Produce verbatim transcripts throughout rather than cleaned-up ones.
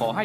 ขอให้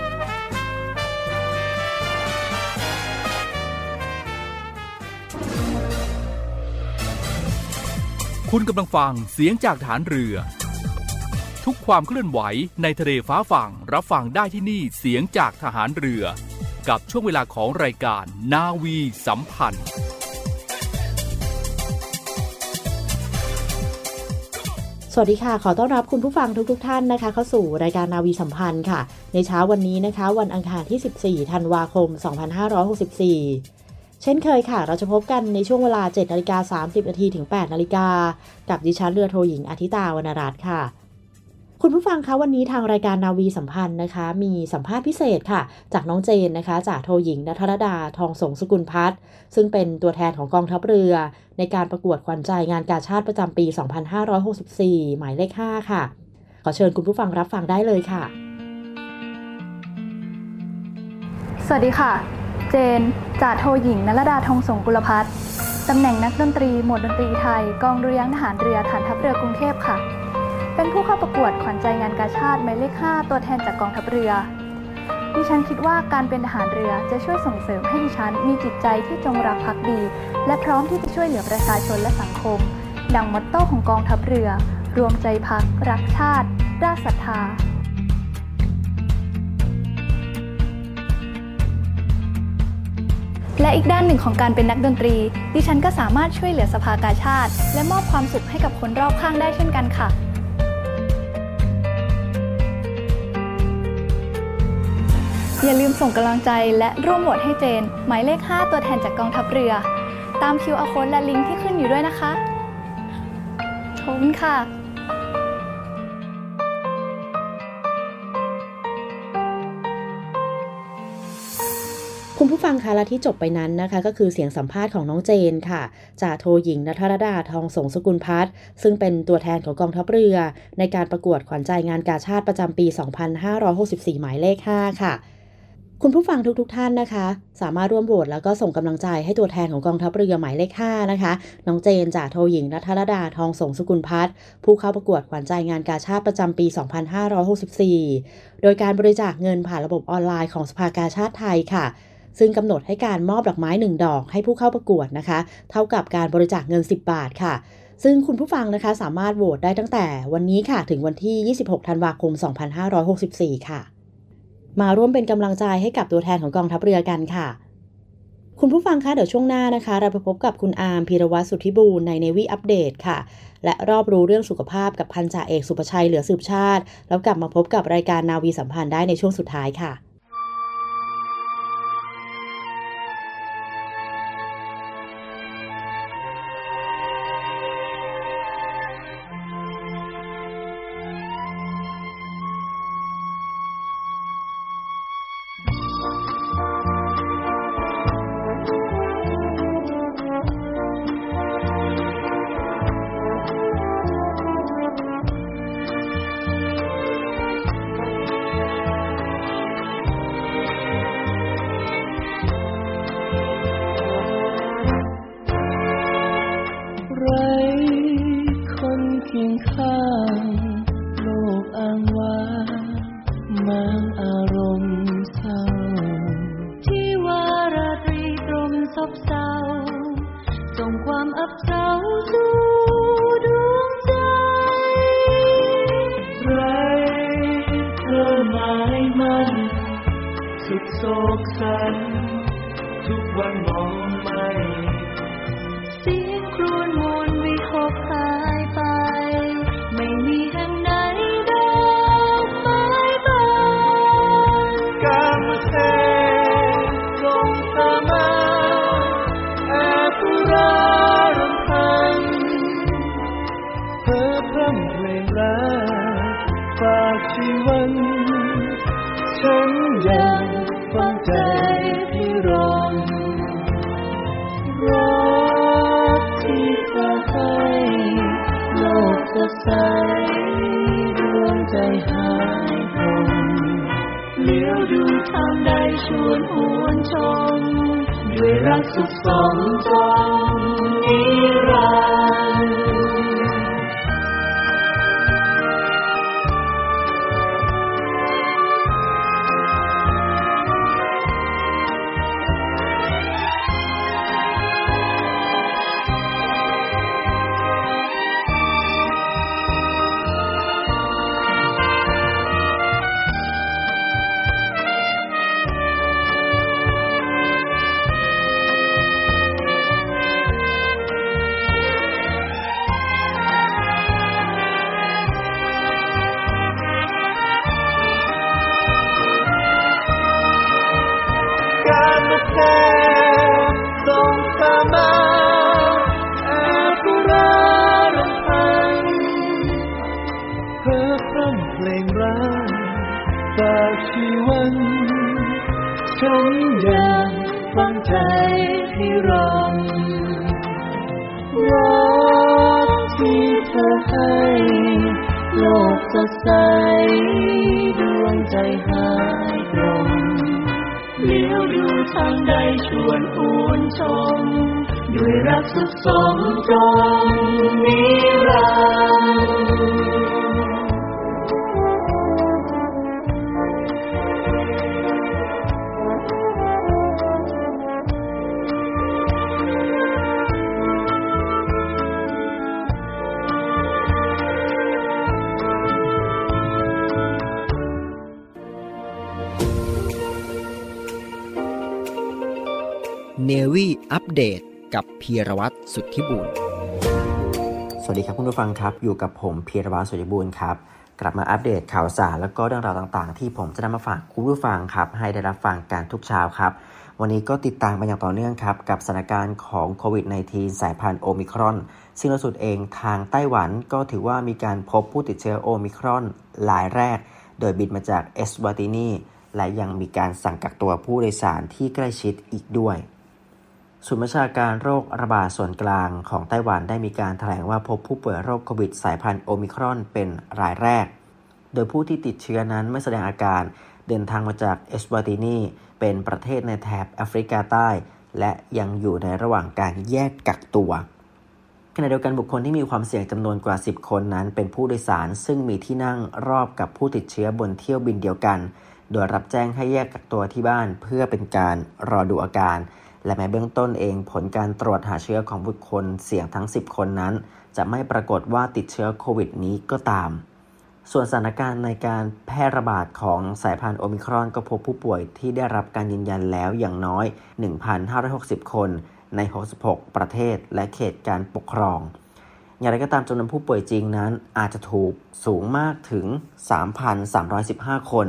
คุณกำลังฟังเสียงจากฐานเรือทุกความเคลื่อนไหวในทะเลฟ้าฝั่งรับฟังได้ที่นี่เสียงจากทหารเรือกับช่วงเวลาของรายการนาวีสัมพันธ์สวัสดีค่ะขอต้อนรับคุณผู้ฟังทุกๆ ท่านนะคะเข้าสู่รายการนาวีสัมพันธ์ค่ะในเช้าวันนี้นะคะวันอังคารที่สิบสี่ธันวาคมสองพันห้าร้อยหกสิบสี่เช่นเคยค่ะเราจะพบกันในช่วงเวลา เจ็ดนาฬิกาสามสิบนาที ถึง แปดนาฬิกากับดิฉันเรือโทหญิงอธิตาวรรณรัตน์ค่ะคุณผู้ฟังคะวันนี้ทางรายการนาวีสัมพันธ์นะคะมีสัมภาษณ์พิเศษค่ะจากน้องเจนนะคะจากโทหญิงณัฐรดาทองสงสุกุลพัฒน์ซึ่งเป็นตัวแทนของกองทัพเรือในการประกวดขวัญใจงานกาชาดประจำปีสองพันห้าร้อยหกสิบสี่หมายเลขห้าค่ะขอเชิญคุณผู้ฟังรับฟังได้เลยค่ะสวัสดีค่ะเจนจ่าโทหญิงณัฐรดาทองสงกุลพัฒน์ตำแหน่งนักดนตรีหมวดดนตรีไทยกองดุริยางค์ทหารเรือฐานทัพเรือกรุงเทพค่ะเป็นผู้เข้าประกวดขวัญใจงานกาชาดหมายเลขห้าตัวแทนจากกองทัพเรือดิฉันคิดว่าการเป็นทหารเรือจะช่วยส่งเสริมให้ดิฉันมีจิตใจที่จงรักภักดีและพร้อมที่จะช่วยเหลือประชาชนและสังคมดังมอตโต้ของกองทัพเรือรวมใจพรรครักชาติราชศรัทธาและอีกด้านหนึ่งของการเป็นนักดนตรีดิฉันก็สามารถช่วยเหลือสภากาชาดและมอบความสุขให้กับคนรอบข้างได้เช่นกันค่ะอย่าลืมส่งกำลังใจและร่วมโหวตให้เจนหมายเลขห้าตัวแทนจากกองทัพเรือตาม คิว อาร์ Code และลิงก์ที่ขึ้นอยู่ด้วยนะคะขอบคุณค่ะคุณผู้ฟังคะและที่จบไปนั้นนะคะก็คือเสียงสัมภาษณ์ของน้องเจนค่ะจ่าโทหญิงณัฐรดาทองสงสุกุลพัฒน์ซึ่งเป็นตัวแทนของกองทัพเรือในการประกวดขวัญใจงานกาชาดประจำปีสองพันห้าร้อยหกสิบสี่หมายเลขห้าค่ะคุณผู้ฟังทุกๆ ท่านนะคะสามารถร่วมโหวตแล้วก็ส่งกำลังใจให้ตัวแทนของกองทัพเรือหมายเลขห้านะคะน้องเจนจ่าโทหญิงณัฐรดาทองสงสุกุลพัฒน์ผู้เข้าประกวดขวัญใจงานกาชาดประจำปีสองพันห้าร้อยหกสิบสี่โดยการบริจาคเงินผ่านระบบออนไลน์ของสภากาชาดไทยค่ะซึ่งกำหนดให้การมอบดอกไม้หนึ่งดอกให้ผู้เข้าประกวดนะคะเท่ากับการบริจาคเงินสิบบาทค่ะซึ่งคุณผู้ฟังนะคะสามารถโหวตได้ตั้งแต่วันนี้ค่ะถึงวันที่ยี่สิบหกธันวาคมสองพันห้าร้อยหกสิบสี่ค่ะมาร่วมเป็นกำลังใจให้กับตัวแทนของกองทัพเรือกันค่ะคุณผู้ฟังคะเดี๋ยวช่วงหน้านะคะเราไปพบกับคุณอาร์มพีรวัตรสุทธิบูรณ์ใน Navy Update ค่ะและรอบรู้เรื่องสุขภาพกับพันจ่าเอกสุภชัยเหลือสืบชาติแล้วกลับมาพบกับรายการนาวีสัมพันธ์ได้ในช่วงสุดท้ายค่ะ บเศร้าส่งความอับเฉาสู่ดวงใจไรเธอหมายมันสุดโศกสันทุกวันมองไม่เสียงครวญมนต์วิหกหายไปไม่มีแห่งไหนดอกไม้บานกามเทลงตามาแอบรารำพันเธอพร่ำเพลงรักฝากชีวันฉันยังฟังใจที่ร้องรักที่จะให้โลกสดใสดวงใจหายคงเลี้ยวดูทางใดชวนหวนชมด้วยรักสุขสมจงนิรันดร์Navy อัปเดตกับพีรวัตรสุทธิบุญสวัสดีครับคุณผู้ฟังครับอยู่กับผมพีรวัตรสุทธิบุญครับกลับมาอัปเดตข่าวสารและก็เรื่องราวต่างๆที่ผมจะนำมาฝากคุณผู้ฟังครับให้ได้รับฟังกันทุกเช้าครับวันนี้ก็ติดตามมาอย่างต่อเนื่องครับกับสถานการณ์ของโควิด สิบเก้า สายพันธุ์โอมิครอนซึ่งล่าสุดเองทางไต้หวันก็ถือว่ามีการพบผู้ติดเชื้อโอมิครอนรายแรกโดยบินมาจากเอสวาตินีและยังมีการสั่งกักตัวผู้โดยสารที่ใกล้ชิดอีกด้วยศูนย์บัญชาการโรคระบาดส่วนกลางของไต้หวันได้มีการแถลงว่าพบผู้ป่วยโรคโควิดสายพันธุ์โอมิครอนเป็นรายแรกโดยผู้ที่ติดเชื้อนั้นไม่แสดงอาการเดินทางมาจากเอสวาตินีเป็นประเทศในแถบแอฟริกาใต้และยังอยู่ในระหว่างการแยกกักตัวขณะเดียวกันบุคคลที่มีความเสี่ยงจำนวนกว่าสิบคนนั้นเป็นผู้โดยสารซึ่งมีที่นั่งรอบกับผู้ติดเชื้อบนเที่ยวบินเดียวกันโดยรับแจ้งให้แยกกักตัวที่บ้านเพื่อเป็นการรอดูอาการและแม้เบื้องต้นเองผลการตรวจหาเชื้อของบุคคลเสี่ยงทั้งสิบคนนั้นจะไม่ปรากฏว่าติดเชื้อโควิดนี้ก็ตามส่วนสถานการณ์ในการแพร่ระบาดของสายพันธุ์โอมิครอนก็พบผู้ป่วยที่ได้รับการยืนยันแล้วอย่างน้อย หนึ่งพันห้าร้อยหกสิบ คนในหกสิบหกประเทศและเขตการปกครองอย่างไรก็ตามจำนวนผู้ป่วยจริงนั้นอาจจะถูกสูงมากถึง สามพันสามร้อยสิบห้า คน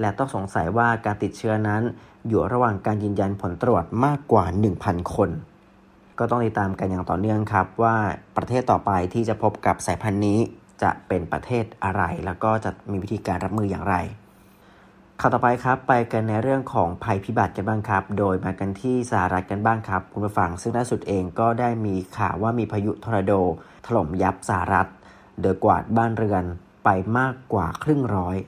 และต้องสงสัยว่าการติดเชื้อนั้นอยู่ระหว่างการยืนยันผลตรวจมากกว่า หนึ่งพัน คนก็ต้องติดตามกันอย่างต่อเนื่องครับว่าประเทศต่อไปที่จะพบกับสายพันธุ์นี้จะเป็นประเทศอะไรแล้วก็จะมีวิธีการรับมืออย่างไรข่าวต่อไปครับไปกันในเรื่องของภัยพิบัติกันบ้างครับโดยมากันที่สหรัฐกันบ้างครับคุณผู้ฟังซึ่งล่าสุดเองก็ได้มีข่าวว่ามีพายุทอร์นาโดถล่มยับสหรัฐโดยกวาดบ้านเรือนไปมากกว่าครึ่งร้อย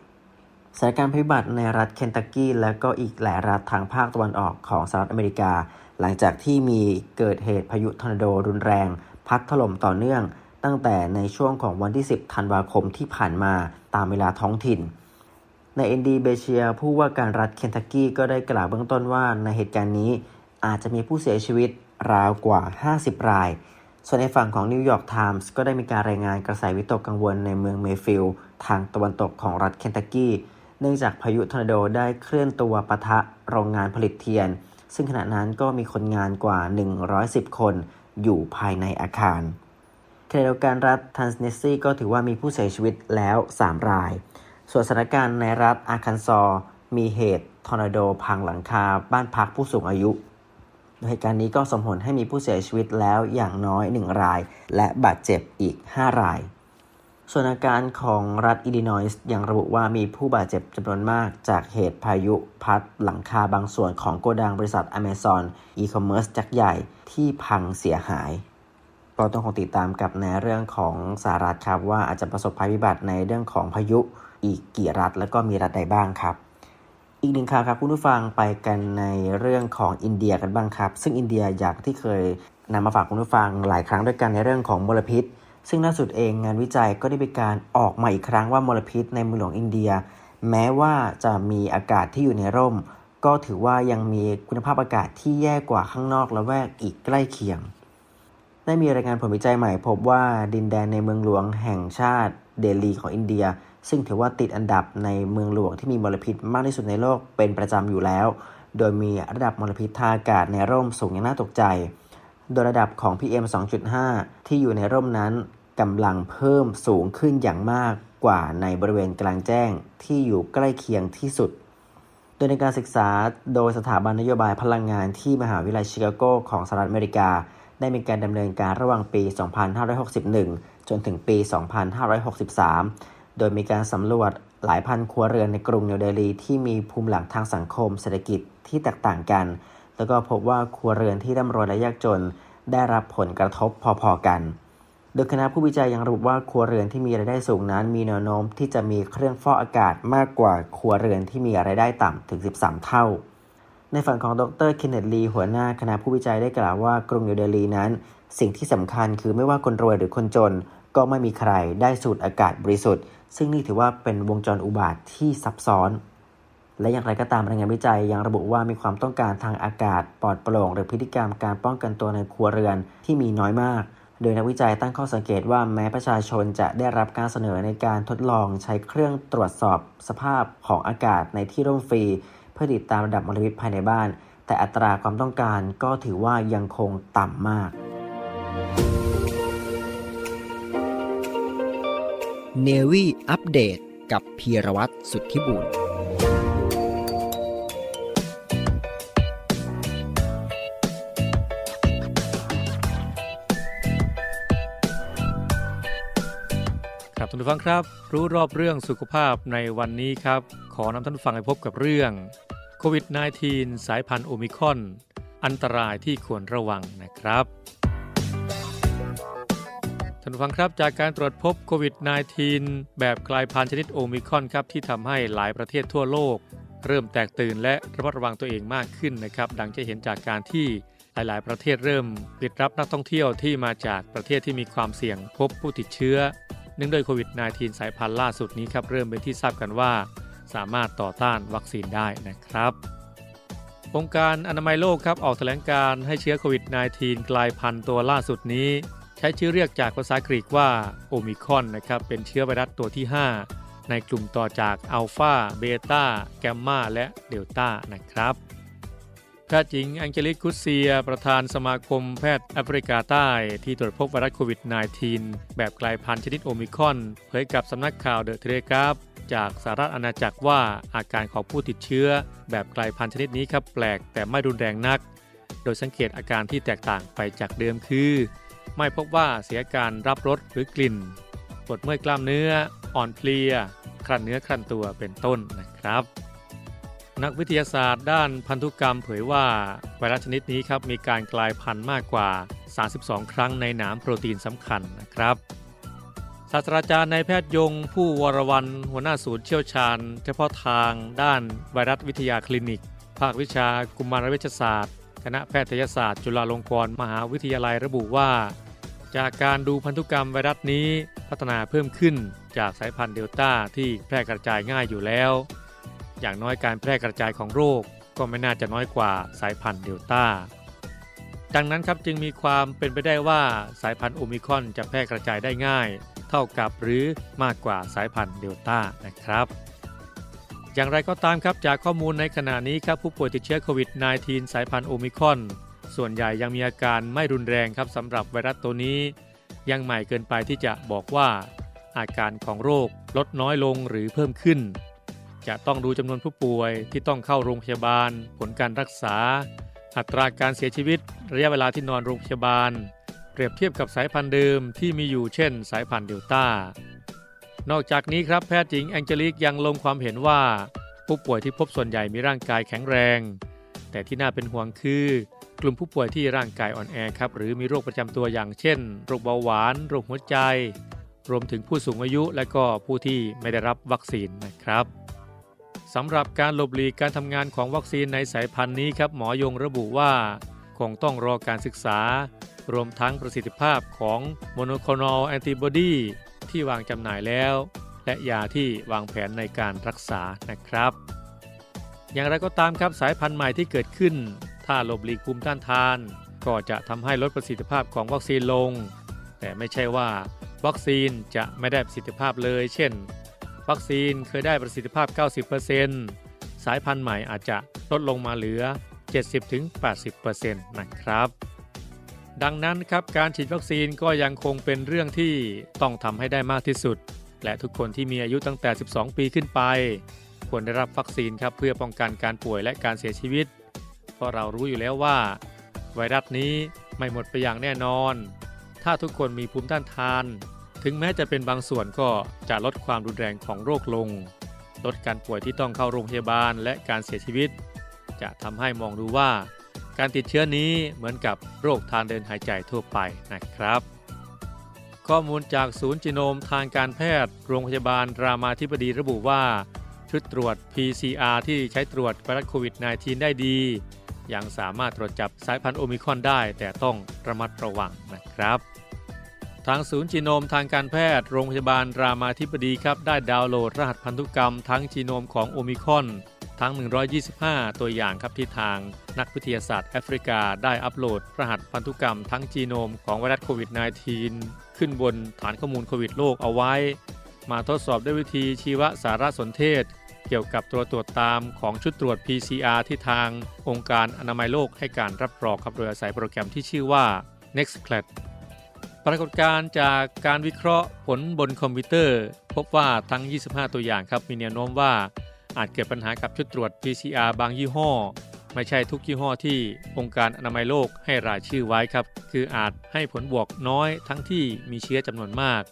สถานการณ์ภัยพิบัติในรัฐเคนตักกี้และก็อีกหลายรัฐทางภาคตะวันออกของสหรัฐอเมริกาหลังจากที่มีเกิดเหตุพายุทอร์นาโดรุนแรงพัดถล่มต่อเนื่องตั้งแต่ในช่วงของวันที่สิบธันวาคมที่ผ่านมาตามเวลาท้องถิ่นในเอ็นดีเบเชียผู้ว่าการรัฐเคนตักกี้ก็ได้กล่าวเบื้องต้นว่าในเหตุการณ์นี้ อาจจะมีผู้เสียชีวิตราวกว่าห้าสิบรายส่วนในฝั่งของนิวยอร์กไทมส์ก็ได้มีการรายงานกระแสวิตกกังวลในเมืองเมฟิลด์ทางตะวันตกของรัฐเคนตักกี้เนื่องจากพายุทอร์นาโดได้เคลื่อนตัวปะทะโรงงานผลิตเทียนซึ่งขณะนั้นก็มีคนงานกว่าหนึ่งร้อยสิบคนอยู่ภายในอาคารขณะเดียวกันรัฐทันเนสซีก็ถือว่ามีผู้เสียชีวิตแล้วสามรายส่วนสถานการณ์ในรัฐอาร์คันซอว์มีเหตุทอร์นาโดพังหลังคาบ้านพักผู้สูงอายุเหตุการณ์นี้ก็ส่งผลให้มีผู้เสียชีวิตแล้วอย่างน้อยหนึ่งรายและบาดเจ็บอีกห้ารายส่วนอาการของรัฐอิลลินอยส์ยังระบุว่ามีผู้บาดเจ็บจำนวนมากจากเหตุพายุพัดหลังคาบางส่วนของโกดังบริษัท Amazon E-commerce ยักษ์ใหญ่ที่พังเสียหายก็ต้องคงติดตามกับในเรื่องของสหรัฐครับว่าอาจจะประสบภัยพิบัติในเรื่องของพายุอีกกี่รัฐและก็มีรัฐใดบ้างครับอีกหนึ่งข่าวครับคุณผู้ฟังไปกันในเรื่องของอินเดียกันบ้างครับซึ่งอินเดียอย่างที่เคยนำมาฝากคุณผู้ฟังหลายครั้งด้วยกันในเรื่องของมลพิษซึ่งล่าสุดเองงานวิจัยก็ได้มีการออกมาอีกครั้งว่ามลพิษในเมืองหลวงอินเดียแม้ว่าจะมีอากาศที่อยู่ในร่มก็ถือว่ายังมีคุณภาพอากาศที่แย่กว่าข้างนอกและแวกอีกใกล้เคียงได้มีรายงานผลวิจัยใหม่พบว่าดินแดนในเมืองหลวงแห่งชาติเดลีของอินเดียซึ่งถือว่าติดอันดับในเมืองหลวงที่มีมลพิษมากที่สุดในโลกเป็นประจำอยู่แล้วโดยมีระดับมลพิษทางอากาศในร่มสูงอย่างน่าตกใจโดยระดับของ พี เอ็ม สองจุดห้า ที่อยู่ในร่มนั้นกำลังเพิ่มสูงขึ้นอย่างมากกว่าในบริเวณกลางแจ้งที่อยู่ใกล้เคียงที่สุดโดยในการศึกษาโดยสถาบันนโยบายพลังงานที่มหาวิทยาลัยชิคาโกของสหรัฐอเมริกาได้มีการดำเนินการระหว่างปี สองพันห้าร้อยหกสิบเอ็ด จนถึงปี สองพันห้าร้อยหกสิบสาม โดยมีการสำรวจหลายพันครัวเรือนในกรุงนิวเดลีที่มีภูมิหลังทางสังคมเศรษฐกิจที่แตกต่างกันแล้วก็พบว่าครัวเรือนที่ร่ำรวยและยากจนได้รับผลกระทบพอๆกันโดยคณะผู้วิจัยยังระบุว่าครัวเรือนที่มีรายได้สูงนั้นมีแนวโน้มที่จะมีเครื่องฟอกอากาศมากกว่าครัวเรือนที่มีรายได้ต่ำถึงสิบสามเท่าในฝั่งของดร.เคนเนตลีหัวหน้าคณะผู้วิจัยได้กล่าวว่ากรุงนิวเดลีนั้นสิ่งที่สำคัญคือไม่ว่าคนรวยหรือคนจนก็ไม่มีใครได้สูดอากาศบริสุทธิ์ซึ่งนี่ถือว่าเป็นวงจรอุบาทที่ซับซ้อนและอย่างไรก็ตามรายงานวิจัยยังระบุว่ามีความต้องการทางอากาศปลอดโปร่งหรือพฤติกรรมการป้องกันตัวในครัวเรือนที่มีน้อยมากโดยนักวิจัยตั้งข้อสังเกตว่าแม้ประชาชนจะได้รับการเสนอในการทดลองใช้เครื่องตรวจสอบสภาพของอากาศในที่ร่มฟรีเพื่อติดตามระดับมลพิษภายในบ้านแต่อัตราความต้องการก็ถือว่ายังคงต่ำมาก Navy อัปเดตกับพีรวัตรสุทธิบุญท่านผู้ฟังครับรู้รอบเรื่องสุขภาพในวันนี้ครับขอนำท่านผู้ฟังไปพบกับเรื่องโควิด สิบเก้า สายพันธุ์โอมิครอนอันตรายที่ควรระวังนะครับท่านผู้ฟังครับจากการตรวจพบโควิด สิบเก้า แบบกลายพันธุ์ชนิดโอมิครอนครับที่ทำให้หลายประเทศทั่วโลกเริ่มแตกตื่นและระมัดระวังตัวเองมากขึ้นนะครับดังจะเห็นจากการที่หลายๆประเทศเริ่มปิดรับนักท่องเที่ยวที่มาจากประเทศที่มีความเสี่ยงพบผู้ติดเชื้อเนื่องด้วยโควิด สิบเก้า สายพันธุ์ล่าสุดนี้ครับเริ่มเป็นที่ทราบกันว่าสามารถต่อต้านวัคซีนได้นะครับองค์การอนามัยโลกครับออกแถลงการให้เชื้อโควิด สิบเก้า กลายพันธุ์ตัวล่าสุดนี้ใช้ชื่อเรียกจากภาษากรีกว่าโอมิครอนนะครับเป็นเชื้อไวรัสตัวที่ห้าในกลุ่มต่อจากอัลฟาเบต้าแกมมาและเดลต้านะครับแพทย์หญิงแองเจลิกคุสเซียประธานสมาคมแพทย์แอฟริกาใต้ที่ตรวจพบไวรัสโควิด สิบเก้า แบบกลายพันธุ์ชนิดโอมิครอนเผยกับสำนักข่าวเดอะเทเลกราฟจากสหรัฐอาณาจักรว่าอาการของผู้ติดเชื้อแบบกลายพันธุ์ชนิดนี้ครับแปลกแต่ไม่รุนแรงนักโดยสังเกตอาการที่แตกต่างไปจากเดิมคือไม่พบว่าเสียการรับรสหรือกลิ่นปวดเมื่อยกล้ามเนื้ออ่อนเพลียครั่นเนื้อครั่นตัวเป็นต้นนะครับนักวิทยาศาสตร์ด้านพันธุกรรมเผยว่าไวรัสชนิดนี้ครับมีการกลายพันธุ์มากกว่าสามสิบสองครั้งในหนามโปรตีนสำคัญนะครับศาสตราจารย์นายแพทย์ยงผู้วรวรรณหัวหน้าศูนย์เชี่ยวชาญเฉพาะทางด้านไวรัสวิทยาคลินิกภาควิชากุมารเวชศาสตร์คณะแพทยศาสตร์จุฬาลงกรณ์มหาวิทยาลัยระบุว่าจากการดูพันธุกรรมไวรัสนี้พัฒนาเพิ่มขึ้นจากสายพันธุ์เดลต้าที่แพร่กระจายง่ายอยู่แล้วอย่างน้อยการแพร่กระจายของโรคก็ ก็ไม่น่าจะน้อยกว่าสายพันธุ์เดลต้าดังนั้นครับจึงมีความเป็นไปได้ว่าสายพันธุ์โอมิครอนจะแพร่กระจายได้ง่ายเท่ากับหรือมากกว่าสายพันธุ์เดลต้านะครับอย่างไรก็ตามครับจากข้อมูลในขณะนี้ครับผู้ป่วยติดเชื้อโควิด สิบเก้า สายพันธุ์โอมิครอนส่วนใหญ่ยังมีอาการไม่รุนแรงครับสำหรับไวรัสตัวนี้ยังใหม่เกินไปที่จะบอกว่าอาการของโรคลดน้อยลงหรือเพิ่มขึ้นจะต้องดูจำนวนผู้ป่วยที่ต้องเข้าโรงพยาบาลผลการรักษาอัตราการเสียชีวิตระยะเวลาที่นอนโรงพยาบาลเปรียบเทียบกับสายพันธุ์เดิมที่มีอยู่เช่นสายพันธุ์เดลต้านอกจากนี้ครับแพทย์หญิงแองเจลิกยังลงความเห็นว่าผู้ป่วยที่พบส่วนใหญ่มีร่างกายแข็งแรงแต่ที่น่าเป็นห่วงคือกลุ่มผู้ป่วยที่ร่างกายอ่อนแอครับหรือมีโรคประจำตัวอย่างเช่นโรคเบาหวานโรคหัวใจรวมถึงผู้สูงอายุและก็ผู้ที่ไม่ได้รับวัคซีนนะครับสำหรับการหลบหลีกการทำงานของวัคซีนในสายพันธุ์นี้ครับหมอยงระบุว่าคงต้องรอการศึกษารวมทั้งประสิทธิภาพของโมโนโคลอแอนติบอดีที่วางจำหน่ายแล้วและยาที่วางแผนในการรักษานะครับอย่างไรก็ตามครับสายพันธุ์ใหม่ที่เกิดขึ้นถ้าหลบหลีกภูมิต้านทานก็จะทำให้ลดประสิทธิภาพของวัคซีนลงแต่ไม่ใช่ว่าวัคซีนจะไม่ได้ประสิทธิภาพเลยเช่นวัคซีนเคยได้ประสิทธิภาพ เก้าสิบเปอร์เซ็นต์ สายพันธุ์ใหม่อาจจะลดลงมาเหลือ เจ็ดสิบถึงแปดสิบเปอร์เซ็นต์ นะครับดังนั้นครับการฉีดวัคซีนก็ยังคงเป็นเรื่องที่ต้องทำให้ได้มากที่สุดและทุกคนที่มีอายุตั้งแต่สิบสองปีขึ้นไปควรได้รับวัคซีนครับเพื่อป้องกันการป่วยและการเสียชีวิตเพราะเรารู้อยู่แล้วว่าไวรัสนี้ไม่หมดไปอย่างแน่นอนถ้าทุกคนมีภูมิต้านทานถึงแม้จะเป็นบางส่วนก็จะลดความรุนแรงของโรคลงลดการป่วยที่ต้องเข้าโรงพยาบาลและการเสียชีวิตจะทำให้มองดูว่าการติดเชื้อนี้เหมือนกับโรคทางเดินหายใจทั่วไปนะครับข้อมูลจากศูนย์จีโนมทางการแพทย์โรงพยาบาลรามาธิบดีระบุว่าชุดตรวจ พี ซี อาร์ ที่ใช้ตรวจไวรัสโควิด สิบเก้า ได้ดียังสามารถตรวจจับสายพันธุ์โอมิครอนได้แต่ต้องระมัดระวังนะครับทางศูนย์จีโนมทางการแพทย์โรงพยาบาลรามาธิบดีครับได้ดาวน์โหลดรหัสพันธุกรรมทั้งจีโนมของโอมิครอนทั้งหนึ่งร้อยยี่สิบห้าตัวอย่างครับที่ทางนักวิทยาศาสตร์แอฟริกาได้อัปโหลดรหัสพันธุกรรมทั้งจีโนมของไวรัสโควิด สิบเก้า ขึ้นบนฐานข้อมูลโควิดโลกเอาไว้มาทดสอบด้วยวิธีชีวสารสนเทศเกี่ยวกับตัวตรวจตามของชุดตรวจ พี ซี อาร์ ที่ทางองค์การอนามัยโลกให้การรับรองครับโดยอาศัยโปรแกรมที่ชื่อว่า NextCladปรากฏการณ์จากการวิเคราะห์ผลบนคอมพิวเตอร์พบว่าทั้งยี่สิบห้าตัวอย่างครับมีแนวโน้มว่าอาจเกิดปัญหากับชุดตรวจ พี ซี อาร์ บางยี่ห้อไม่ใช่ทุกยี่ห้อที่องค์การอนามัยโลกให้รายชื่อไว้ครับคืออาจให้ผลบวกน้อยทั้งที่มีเชื้อจำนวนมาก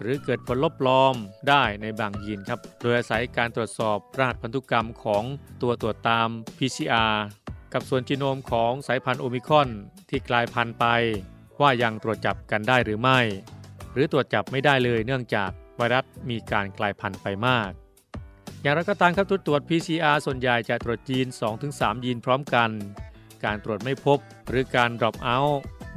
หรือเกิดผลลบปลอมได้ในบางยีนครับโดยอาศัยการตรวจสอบรหัสพันธุกรรมของตัวตรวจตาม พี ซี อาร์ กับส่วนจีโนมของสายพันธุ์โอมิครอนที่กลายพันธุ์ไปว่ายังตรวจจับกันได้หรือไม่หรือตรวจจับไม่ได้เลยเนื่องจากไวรัสมีการกลายพันธุ์ไปมากอย่างไรก็ตามครับชุดตรวจ พี ซี อาร์ ส่วนใหญ่จะตรวจยีน สองถึงสาม ยีนพร้อมกันการตรวจไม่พบหรือการ drop out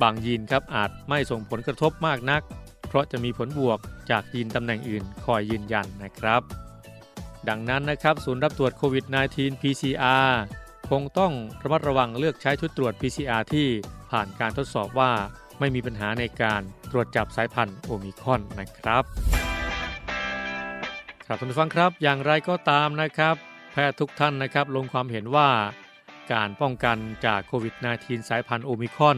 บางยีนครับอาจไม่ส่งผลกระทบมากนักเพราะจะมีผลบวกจากยีนตำแหน่งอื่นคอยยืนยันนะครับดังนั้นนะครับศูนย์รับตรวจโควิด สิบเก้า พี ซี อาร์ คงต้องระมัดระวังเลือกใช้ชุดตรวจ พี ซี อาร์ ที่ผ่านการทดสอบว่าไม่มีปัญหาในการตรวจจับสายพันธุ์โอมิครอนนะครับครับท่านผู้ฟังครับอย่างไรก็ตามนะครับแพทย์ทุกท่านนะครับลงความเห็นว่าการป้องกันจากโควิด สิบเก้า สายพันธุ์โอมิครอน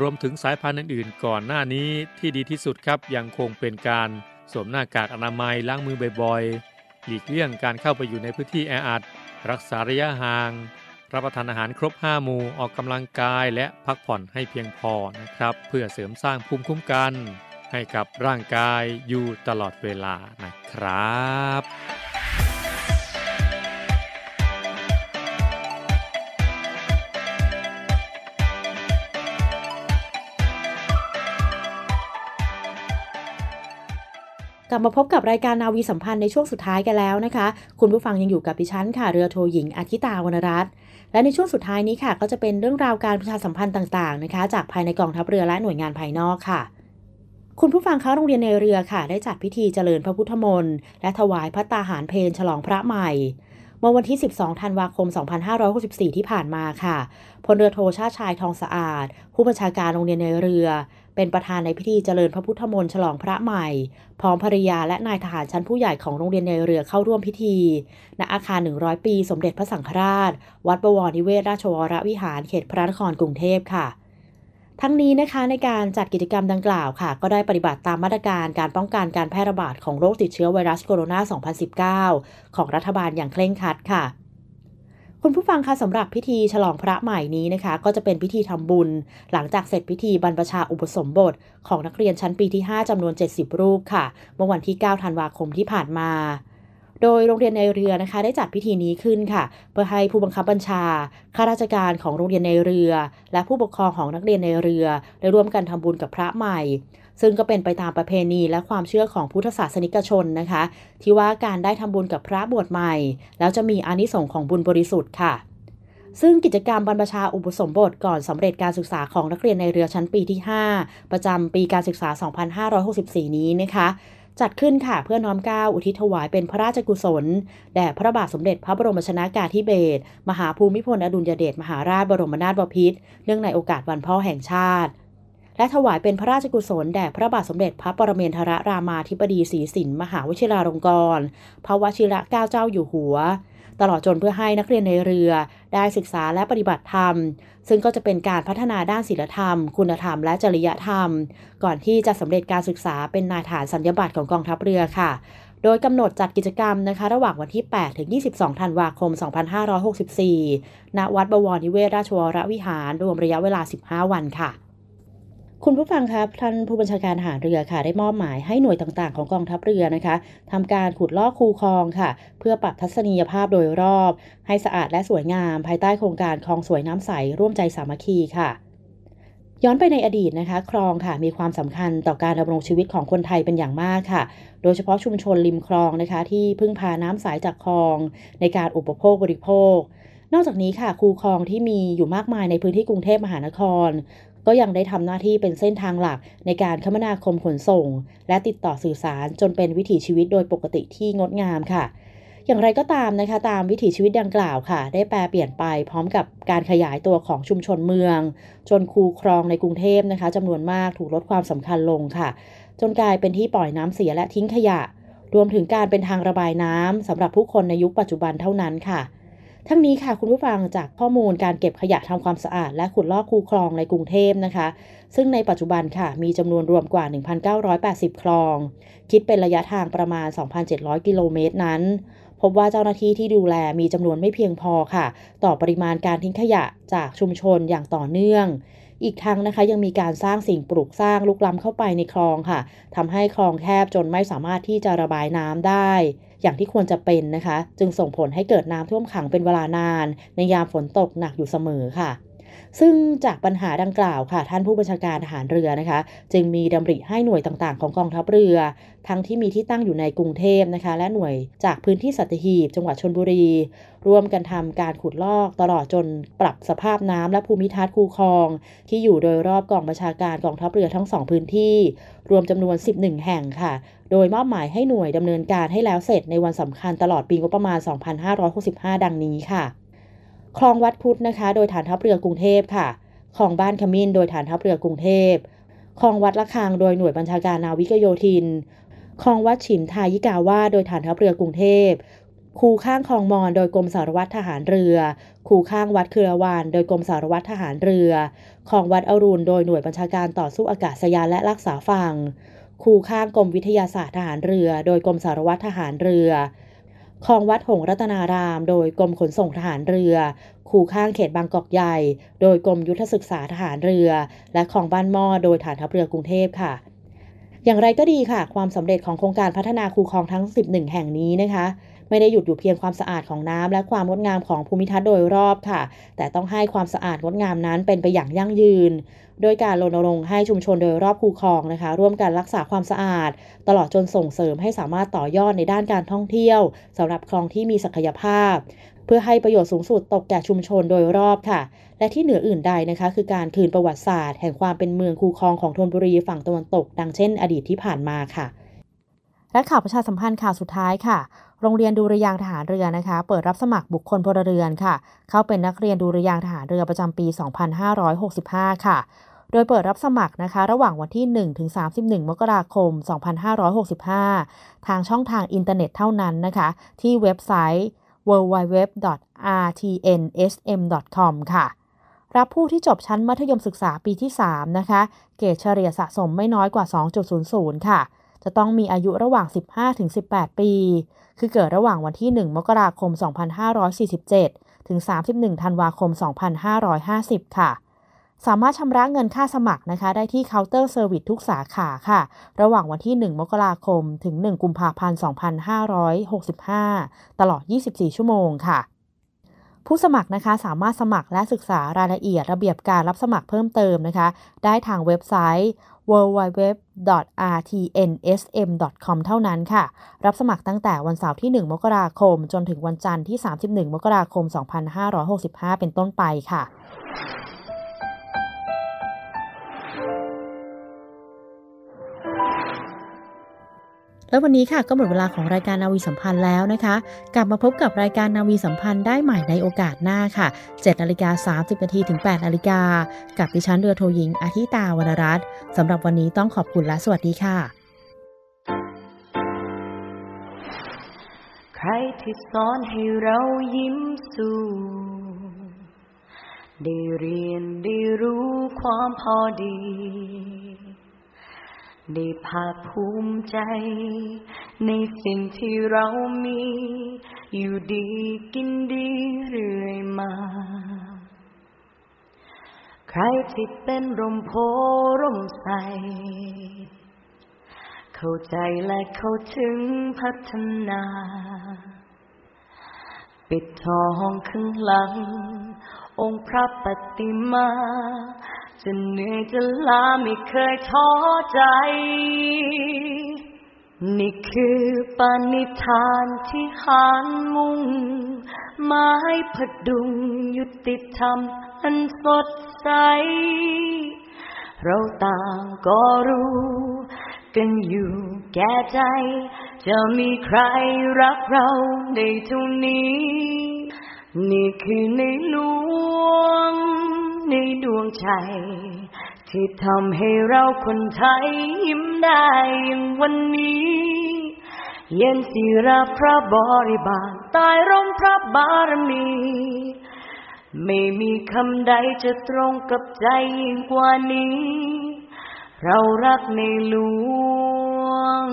รวมถึงสายพันธุ์อื่นๆก่อนหน้านี้ที่ดีที่สุดครับยังคงเป็นการสวมหน้ากากอนามัยล้างมือบ่อยๆหลีกเลี่ยงการเข้าไปอยู่ในพื้นที่แออัดรักษาระยะห่างรับประทานอาหารครบห้าหมู่ออกกำลังกายและพักผ่อนให้เพียงพอนะครับเพื่อเสริมสร้างภูมิคุ้มกันให้กับร่างกายอยู่ตลอดเวลานะครับกลับมาพบกับรายการนาวีสัมพันธ์ในช่วงสุดท้ายกันแล้วนะคะคุณผู้ฟังยังอยู่กับดิฉันค่ะเรือโทหญิงอาทิตาวรรณรัตน์และในช่วงสุดท้ายนี้ค่ะก็จะเป็นเรื่องราวการประชาสัมพันธ์ต่างๆนะคะจากภายในกองทัพเรือและหน่วยงานภายนอกค่ะคุณผู้ฟังคะโรงเรียนในเรือค่ะได้จัดพิธีเจริญพระพุทธมนต์และถวายภัตตาหารเพลฉลองพระใหม่ เมื่อวันที่สิบสองธันวาคมสองพันห้าร้อยหกสิบสี่ที่ผ่านมาค่ะพลเรือโทชาติชายทองสะอาดผู้บัญชาการโรงเรียนในเรือเป็นประธานในพิธีเจริญพระพุทธมนต์ฉลองพระใหม่พร้อมภริยาและนายทหารชั้นผู้ใหญ่ของโรงเรียนในเรือเข้าร่วมพิธีณอาคารหนึ่งร้อยปีสมเด็จพระสังฆราชวัดบวรนิเวศราชวรวิหารเขตพระนครกรุงเทพค่ะทั้งนี้นะคะในการจัดกิจกรรมดังกล่าวค่ะก็ได้ปฏิบัติตามมาตรการการป้องกันการแพร่ระบาดของโรคติดเชื้อไวรัสโคโรนาสองพันสิบเก้าของรัฐบาลอย่างเคร่งครัดค่ะคุณผู้ฟังคะสำหรับพิธีฉลองพระใหม่นี้นะคะก็จะเป็นพิธีทำบุญหลังจากเสร็จพิธีบรรพชาอุปสมบทของนักเรียนชั้นปีที่ห้าจำนวนเจ็ดสิบรูปค่ะเมื่อวันที่เก้าธันวาคมที่ผ่านมาโดยโรงเรียนในเรือนะคะได้จัดพิธีนี้ขึ้นค่ะเพื่อให้ผู้บังคับบัญชาข้าราชการของโรงเรียนในเรือและผู้ปกครองของนักเรียนในเรือได้ร่วมกันทำบุญกับพระใหม่ซึ่งก็เป็นไปตามประเพณีและความเชื่อของพุทธศาสนิกชนนะคะที่ว่าการได้ทำบุญกับพระบวชใหม่แล้วจะมีอานิสงส์ของบุญบริสุทธิ์ค่ะซึ่งกิจกรรมบรรพชาอุปสมบทก่อนสำเร็จการศึกษาของนักเรียนในเรือชั้นปีที่ห้าประจำปีการศึกษาสองพันห้าร้อยหกสิบสี่นี้นะคะจัดขึ้นค่ะเพื่อน้อมเกล้าอุทิศถวายเป็นพระราชกุศลแด่พระบาทสมเด็จพระบรมชนกาธิเบศรมหาภูมิพลอดุลยเดชมหาราชบรมนาถบพิตรเนื่องในโอกาสวันพ่อแห่งชาติและถวายเป็นพระราชกุศลแด่พระบาทสมเด็จพระปรเมนทรรามาธิบดีศรีสินมหาวชิราลงกรณ์พระวชิระเกล้าเจ้าอยู่หัวตลอดจนเพื่อให้นักเรียนในเรือได้ศึกษาและปฏิบัติธรรมซึ่งก็จะเป็นการพัฒนาด้านศีลธรรมคุณธรรมและจริยธรรมก่อนที่จะสำเร็จการศึกษาเป็นนายทหารสัญญาบัตรของกองทัพเรือค่ะโดยกำหนดจัดกิจกรรมนะคะระหว่างวันที่แปดถึงยี่สิบสองธันวาคมสองพันห้าร้อยหกสิบสี่ณวัดบวรนิเวศราชวรวิหารรวมระยะเวลาสิบห้าวันค่ะคุณผู้ฟังครับท่านผู้บัญชาการทหารเรือค่ะได้มอบหมายให้หน่วยต่างๆของกองทัพเรือนะคะทำการขุดลอกคูคลองค่ะเพื่อปรับทัศนียภาพโดยรอบให้สะอาดและสวยงามภายใต้โครงการคลองสวยน้ำใสร่วมใจสามัคคีค่ะย้อนไปในอดีตนะคะคลองค่ะมีความสำคัญต่อการดำรงชีวิตของคนไทยเป็นอย่างมากค่ะโดยเฉพาะชุมชนริมคลองนะคะที่พึ่งพาน้ำใสจากคลองในการอุปโภคบริโภคนอกจากนี้ค่ะคูคลองที่มีอยู่มากมายในพื้นที่กรุงเทพมหานครก็ยังได้ทำหน้าที่เป็นเส้นทางหลักในการคมนาคมขนส่งและติดต่อสื่อสารจนเป็นวิถีชีวิตโดยปกติที่งดงามค่ะอย่างไรก็ตามนะคะตามวิถีชีวิตดังกล่าวค่ะได้แปรเปลี่ยนไปพร้อมกับการขยายตัวของชุมชนเมืองจนคูคลองในกรุงเทพนะคะจำนวนมากถูกลดความสำคัญลงค่ะจนกลายเป็นที่ปล่อยน้ำเสียและทิ้งขยะรวมถึงการเป็นทางระบายน้ำสำหรับผู้คนในยุคปัจจุบันเท่านั้นค่ะทั้งนี้ค่ะคุณผู้ฟังจากข้อมูลการเก็บขยะทำความสะอาดและขุดลอกคูคลองในกรุงเทพนะคะซึ่งในปัจจุบันค่ะมีจำนวนรวมกว่า หนึ่งพันเก้าร้อยแปดสิบ คลองคิดเป็นระยะทางประมาณ สองพันเจ็ดร้อยกิโลเมตรนั้นพบว่าเจ้าหน้าที่ที่ดูแลมีจำนวนไม่เพียงพอค่ะต่อปริมาณการทิ้งขยะจากชุมชนอย่างต่อเนื่องอีกทั้งนะคะยังมีการสร้างสิ่งปลูกสร้างลุกล้ำเข้าไปในคลองค่ะทำให้คลองแคบจนไม่สามารถที่จะระบายน้ำได้อย่างที่ควรจะเป็นนะคะจึงส่งผลให้เกิดน้ำท่วมขังเป็นเวลานานในยามฝนตกหนักอยู่เสมอค่ะซึ่งจากปัญหาดังกล่าวค่ะท่านผู้บัญชาการทหารเรือนะคะจึงมีดำริให้หน่วยต่างๆของกองทัพเรือทั้งที่มีที่ตั้งอยู่ในกรุงเทพนะคะและหน่วยจากพื้นที่สัตหีบจังหวัดชลบุรีร่วมกันทำการขุดลอกตลอดจนปรับสภาพน้ำและภูมิทัศน์คูคลองที่อยู่โดยรอบกองบัญชาการกองทัพเรือทั้งสองพื้นที่รวมจำนวนสิบเอ็ดแห่งค่ะโดยมอบหมายให้หน่วยดำเนินการให้แล้วเสร็จในวันสำคัญตลอดปีงบประมาณสองพันห้าร้อยหกสิบห้าดังนี้ค่ะคลองวัดพุทธนะคะโดยฐานทัพเรือกรุงเทพค่ะคลองบ้านขมิ้นโดยฐานทัพเรือกรุงเทพคลองวัดละคางโดยหน่วยบัญชาการนาวิกโยธินคลองวัดฉิมทายิกาวาโดยฐานทัพเรือกรุงเทพคูข้างคลองมอนโดยกรมสารวัตรทหารเรือคูข้างวัดเครือวานโดยกรมสารวัตรทหารเรือคลองวัดอรุณโดยหน่วยบัญชาการต่อสู้อากาศยานและรักษาฝั่งคูข้างกรมวิทยาศาสตร์ทหารเรือโดยกรมสารวัตรทหารเรือคลองวัดหงส์รัตนารามโดยกรมขนส่งทหารเรือคูข้างเขตบางกอกใหญ่โดยกรมยุทธศึกษาทหารเรือและคลองบ้านหม้อโดยฐานทัพเรือกรุงเทพค่ะอย่างไรก็ดีค่ะความสำเร็จของโครงการพัฒนาคูคลองทั้งสิบเอ็ดแห่งนี้นะคะไม่ได้หยุดอยู่เพียงความสะอาดของน้ำและความงดงามของภูมิทัศน์โดยรอบค่ะแต่ต้องให้ความสะอาดงดงามนั้นเป็นไปอย่างยั่งยืนโดยการรณรงค์ให้ชุมชนโดยรอบคูคลองนะคะร่วมกันรักษาความสะอาดตลอดจนส่งเสริมให้สามารถต่อยอดในด้านการท่องเที่ยวสำหรับคลองที่มีศักยภาพเพื่อให้ประโยชน์สูงสุดตกแก่ชุมชนโดยรอบค่ะและที่เหนืออื่นใดนะคะคือการคืนประวัติศาสตร์แห่งความเป็นเมืองคูคลองของธนบุรีฝั่งตะวันตกดังเช่นอดีตที่ผ่านมาค่ะและข่าวประชาสัมพันธ์ข่าวสุดท้ายค่ะ โรงเรียนดุริยางค์ทหารเรือนะคะเปิดรับสมัครบุคคลพลเรือนค่ะเข้าเป็นนักเรียนดุริยางค์ทหารเรือประจำปี สองพันห้าร้อยหกสิบห้า ค่ะโดยเปิดรับสมัครนะคะระหว่างวันที่ หนึ่งถึงสามสิบเอ็ด มกราคม สองพันห้าร้อยหกสิบห้า ทางช่องทางอินเทอร์เน็ตเท่านั้นนะคะที่เว็บไซต์ ดับเบิลยู ดับเบิลยู ดับเบิลยู ดอท อาร์ ที เอ็น เอส เอ็ม ดอท คอม ค่ะรับผู้ที่จบชั้นมัธยมศึกษาปีที่สามนะคะเกรดเฉลี่ยสะสมไม่น้อยกว่า สองจุดศูนย์ศูนย์ ค่ะจะต้องมีอายุระหว่าง สิบห้าถึงสิบแปด ปีคือเกิดระหว่างวันที่ หนึ่ง มกราคม สองพันห้าร้อยสี่สิบเจ็ด ถึง สามสิบเอ็ด ธันวาคม สองพันห้าร้อยห้าสิบ ค่ะสามารถชำระเงินค่าสมัครนะคะได้ที่เคาน์เตอร์เซอร์วิสทุกสาขาค่ะระหว่างวันที่ หนึ่ง มกราคม ถึง หนึ่ง กุมภาพันธ์ สองพันห้าร้อยหกสิบห้า ตลอด ยี่สิบสี่ ชั่วโมงค่ะผู้สมัครนะคะสามารถสมัครและศึกษารายละเอียดระเบียบการรับสมัครเพิ่มเติมนะคะได้ทางเว็บไซต์ ดับเบิลยู ดับเบิลยู ดับเบิลยู ดอท อาร์ ที เอ็น เอส เอ็ม ดอท คอม เท่านั้นค่ะรับสมัครตั้งแต่วันเสาร์ที่ หนึ่ง มกราคมจนถึงวันจันทร์ที่ สามสิบเอ็ด มกราคม สองพันห้าร้อยหกสิบห้า เป็นต้นไปค่ะและวันนี้ค่ะก็หมดเวลาของรายการนาวีสัมพันธ์แล้วนะคะกลับมาพบกับรายการนาวีสัมพันธ์ได้ใหม่ในโอกาสหน้าค่ะ เจ็ดนาฬิกาสามสิบนาที ถึง แปดนาฬิกากับดิฉันเรือโทหญิงอาทิตาวรรณรัตน์สำหรับวันนี้ต้องขอบคุณและสวัสดีค่ะใครที่สอนให้เรายิ้มสู้ได้เรียนได้รู้ความพอดีได้ภาคภูมิใจในสิ่งที่เรามีอยู่ดีกินดีเรื่อยมาใครที่เป็นร่มโพร่มใสเข้าใจและเข้าถึงพัฒนาปิดทองข้างหลังองค์พระปฏิมาจะเหนื่อยจะล้าไม่เคยท้อใจนี่คือปณิธานที่หานมุ่งหมายผดุงยุติธรรมอันสดใสเราต่างก็รู้กันอยู่แก่ใจจะมีใครรักเราได้เท่านี้นี่คือในหลวงในดวงใจที่ทำให้เราคนไทยยิ้มได้อย่างวันนี้เย็นศิราพระบริบาลใต้ร่มพระบารมีไม่มีคำใดจะตรงกับใจยิ่งกว่านี้เรารักในหลวง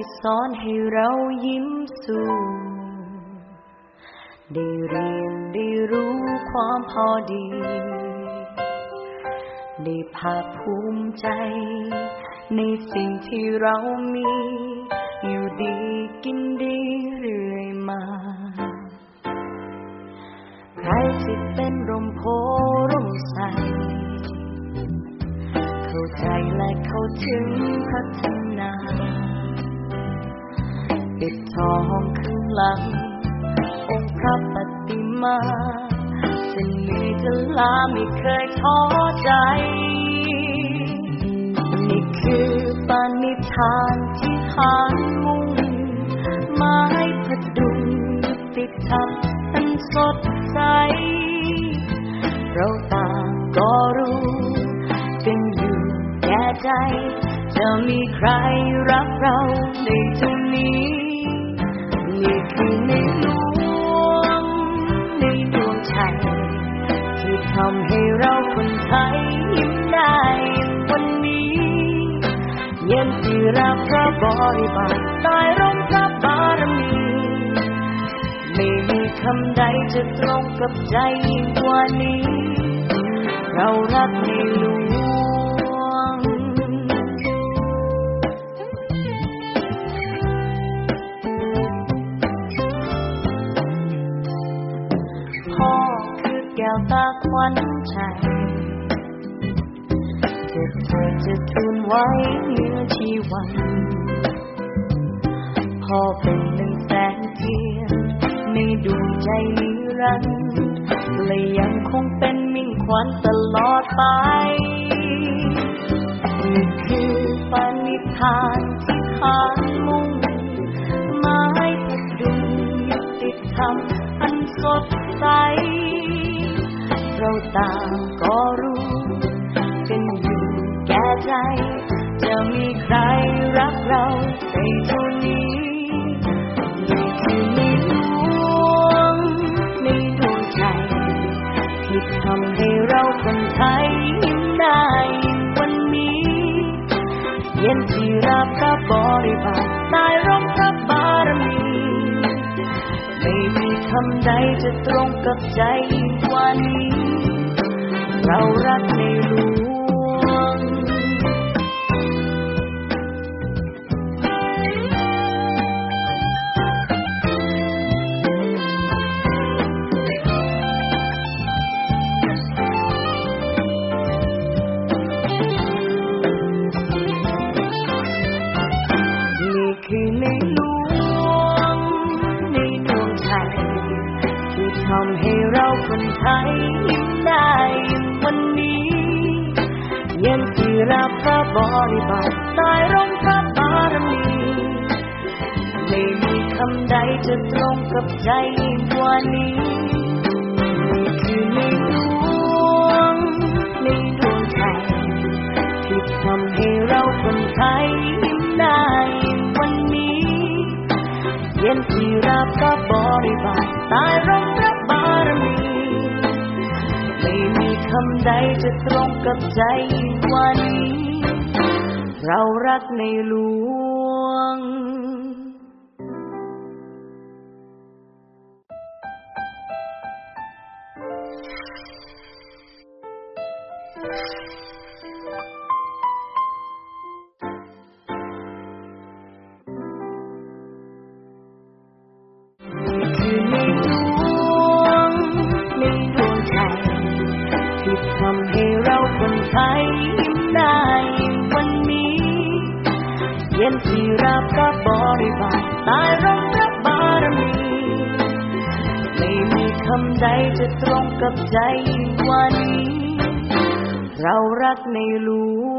ที่สอนให้เรายิ้มสู้ได้เรียนได้รู้ความพอดีได้ภาคภูมิใจในสิ่งที่เรามีอยู่ดีกินดีเรื่อยมาใครที่เป็นร่มโพร่มใสเข้าใจและเข้าถึงพัฒนาปิดทองข้างหลังองค์พระปฏิมาจะเหนื่อยจะล้าไม่เคยท้อใจนี่คือปณิธานที่หานมุ่งหมายผดุงยุติธรรมอันสดใสเราต่างก็รู้กันอยู่แก่ใจจะมีใครรักเราในตรงนี้นี่คือในหลวงในดวงใจที่ทำให้เราคนไทยยิ้มได้วันนี้เย็นที่ราพระบริบาลใต้ร่มพระบารมีไม่มีคำใดจะตรงกับใจยิ่งกว่านี้เรารักในหลวงแ ใจเจ็บเธอจะทูลไว้เหลือชีวันพอเป็นหนึ่งแสงเทียนในดวงใจนิรันดร์และยังคงเป็นมิ่งขวัญตลอดไปนี่คือปณิธานที่ขานมุ่งหมายพัฒนายุติธรรมอันสดใสเราต่างก็รู้กันอยู่แก่ใจจะมีใครรักเราในทุกนี้นี่คือมีดวงในดวงใจที่ทำให้เราคนไทยยิ้มได้วันนี้เย็นที่รับพระบริบาลใต้ร่มพระบารมีไม่มีคำใดจะตรงกับใจยิ่งกว่านี้เรารักในหลวงนี่คือในหลวงในดวงใจที่ทำให้เราคนไทยยิ้มได้วันนี้เย็นที่รับพระบริบาลใต้ร่มพระบารมีไม่มีคำใดจะตรงกับใจยิ่งกว่านี้นี่คือในหลวงในดวงใจที่ทำให้เราคนไทยยิ้มได้วันนี้เย็นที่รับพระบริบาลใต้ร่มพระบารมีไม่มีคำใดจะตรงกับใจยิ่งกว่านี้เรารักในหลวงที่รับพระบริบาลใต้ร่มพระบารมีไม่มีคำใดจะตรงกับใจยิ่งกว่านี้เรารักในหลวง